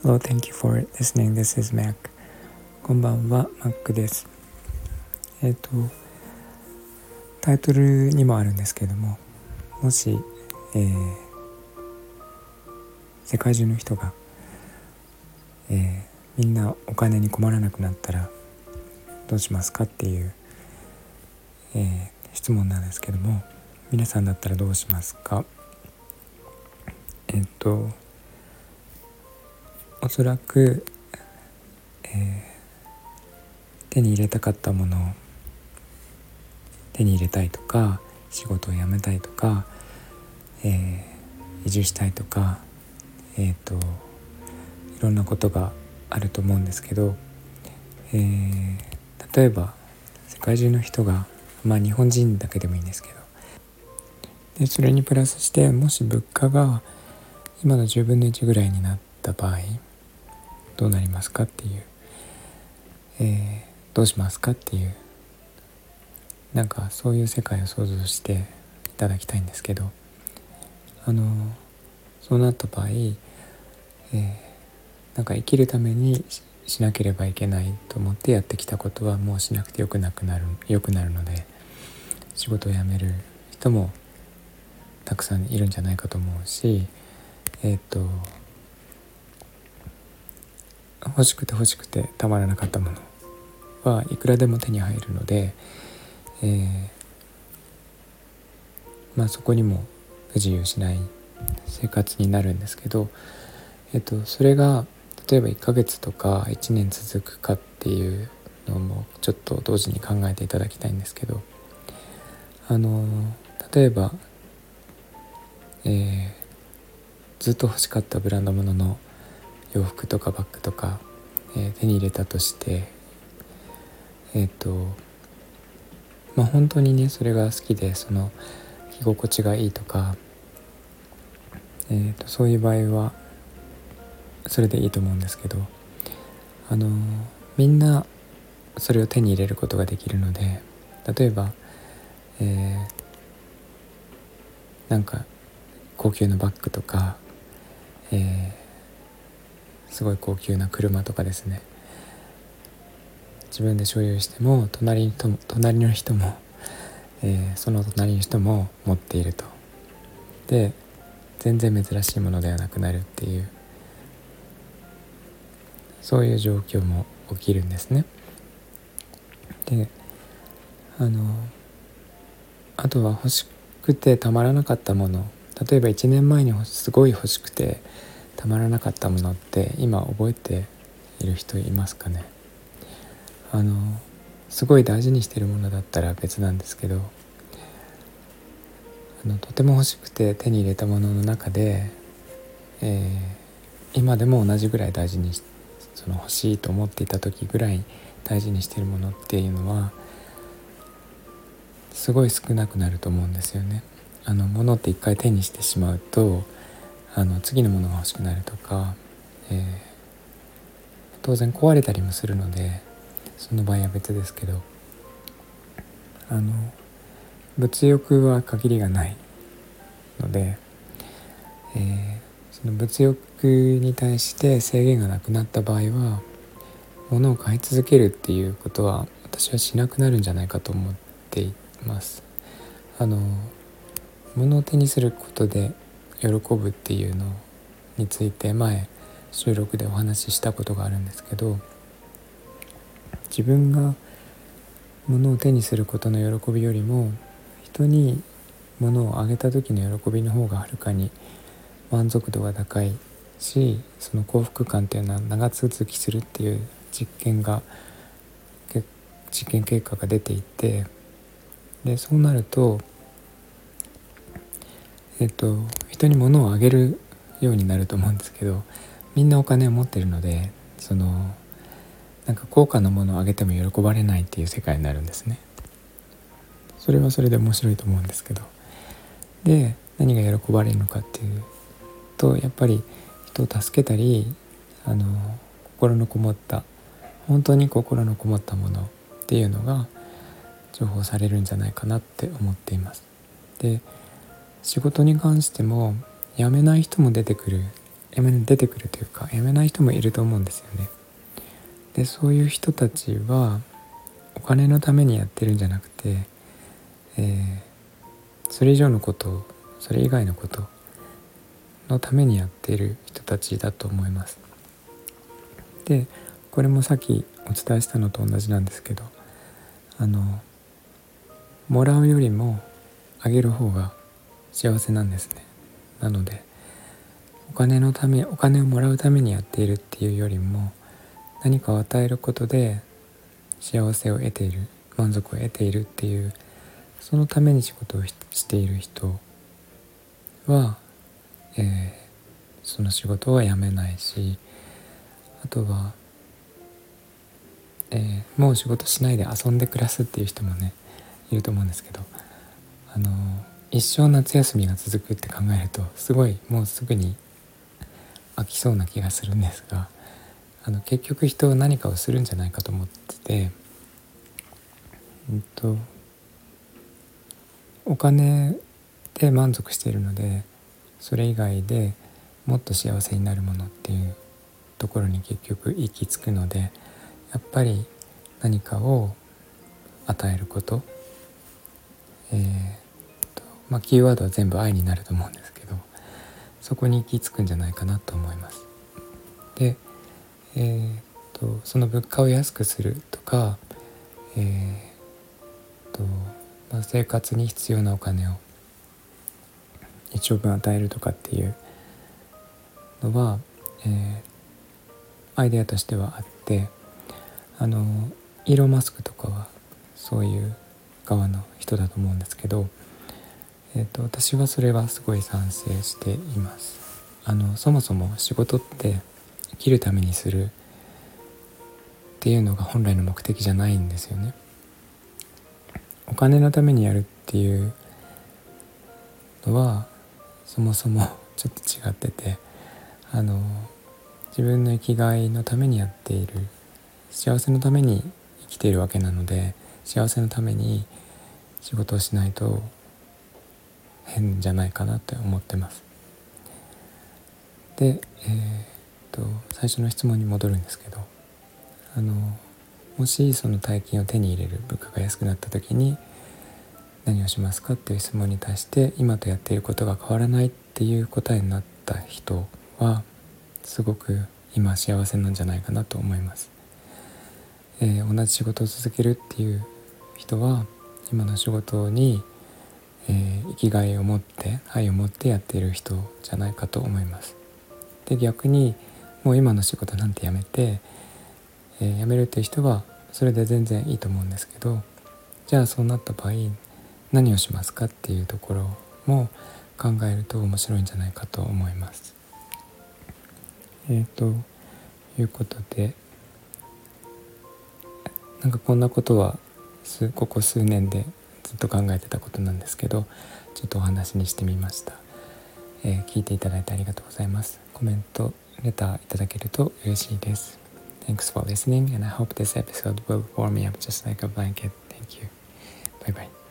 Hello, thank you for listening. This is Mac. こんばんは、Mac です。タイトルにもあるんですけれども、もし、世界中の人が、みんなお金に困らなくなったらどうしますかっていう、質問なんですけども、皆さんだったらどうしますか？おそらく、手に入れたかったものを手に入れたいとか、仕事を辞めたいとか、移住したいとか、いろんなことがあると思うんですけど、例えば世界中の人が、日本人だけでもいいんですけど、でそれにプラスして、もし物価が今の10分の1ぐらいになった場合どうなりますかっていう、どうしますかっていう、なんかそういう世界を想像していただきたいんですけど、そうなった場合、なんか生きるために しなければいけないと思ってやってきたことはもうしなくてよくなるので、仕事を辞める人もたくさんいるんじゃないかと思うし、欲しくてたまらなかったものはいくらでも手に入るので、そこにも不自由しない生活になるんですけど、それが例えば1ヶ月とか1年続くかっていうのもちょっと同時に考えていただきたいんですけど、例えばずっと欲しかったブランドものの洋服とかバッグとか、手に入れたとして、本当にね、それが好きで、その着心地がいいとか、そういう場合はそれでいいと思うんですけど、みんなそれを手に入れることができるので、例えば、なんか高級なバッグとか、すごい高級な車とかですね、自分で所有しても隣の人も、その隣の人も持っていると、で全然珍しいものではなくなるっていう、そういう状況も起きるんですね。で、あとは欲しくてたまらなかったもの、例えば1年前にすごい欲しくてたまらなかったものって今覚えている人いますかね？すごい大事にしているものだったら別なんですけど、とても欲しくて手に入れたものの中で、今でも同じぐらい大事に、その欲しいと思っていた時ぐらい大事にしているものっていうのはすごい少なくなると思うんですよね。物って一回手にしてしまうと、次のものが欲しくなるとか、当然壊れたりもするので、その場合は別ですけど、物欲は限りがないので、その物欲に対して制限がなくなった場合は、物を買い続けるっていうことは私はしなくなるんじゃないかと思っています。物を手にすることで喜ぶっていうのについて前収録でお話ししたことがあるんですけど、自分が物を手にすることの喜びよりも、人に物をあげた時の喜びの方がはるかに満足度が高いし、その幸福感っていうのは長続きするっていう実験結果が出ていて、でそうなると人に物をあげるようになると思うんですけど、みんなお金を持ってるので、なんか高価なものをあげても喜ばれないっていう世界になるんですね。それはそれで面白いと思うんですけど、で何が喜ばれるのかっていうと、やっぱり人を助けたり、本当に心のこもったものっていうのが重宝されるんじゃないかなって思っています。で仕事に関しても辞めない人も出てくるというか、辞めない人もいると思うんですよね。で、そういう人たちはお金のためにやってるんじゃなくて、それ以上のこと、それ以外のことのためにやっている人たちだと思います。で、これもさっきお伝えしたのと同じなんですけど、もらうよりもあげる方が幸せなんですね。なのでお金をもらうためにやっているっていうよりも、何かを与えることで幸せを得ている、満足を得ているっていう、そのために仕事をしている人は、その仕事は辞めないし、あとは、もう仕事しないで遊んで暮らすっていう人もね、いると思うんですけど、一生夏休みが続くって考えると、すごいもうすぐに飽きそうな気がするんですが、結局人は何かをするんじゃないかと思ってて、お金で満足しているので、それ以外でもっと幸せになるものっていうところに結局行き着くので、やっぱり何かを与えること、キーワードは全部愛になると思うんですけど、そこに行き着くんじゃないかなと思います。で、その物価を安くするとか、生活に必要なお金を一応分与えるとかっていうのは、アイデアとしてはあって、イーロン・マスクとかはそういう側の人だと思うんですけど、私はそれはすごい賛成しています。そもそも仕事って生きるためにするっていうのが本来の目的じゃないんですよね。お金のためにやるっていうのはそもそもちょっと違ってて、自分の生きがいのためにやっている、幸せのために生きているわけなので、幸せのために仕事をしないと変じゃないかなって思ってます。で、最初の質問に戻るんですけど、もしその大金を手に入れる、物価が安くなった時に何をしますかっていう質問に対して、今とやっていることが変わらないっていう答えになった人はすごく今幸せなんじゃないかなと思います。同じ仕事を続けるっていう人は、今の仕事に、生きがいを持って愛を持ってやっている人じゃないかと思います。で、逆にもう今の仕事なんてやめて、辞めるっていう人はそれで全然いいと思うんですけど、じゃあそうなった場合何をしますかっていうところも考えると面白いんじゃないかと思います。いうことで、なんかこんなことはここ数年でずっと考えてたことなんですけど、ちょっとお話にしてみました。聞いていただいてありがとうございます。コメント、レターいただけると嬉しいです。Thanks for listening, and I hope this episode will warm me up just like a blanket. Thank you. Bye bye.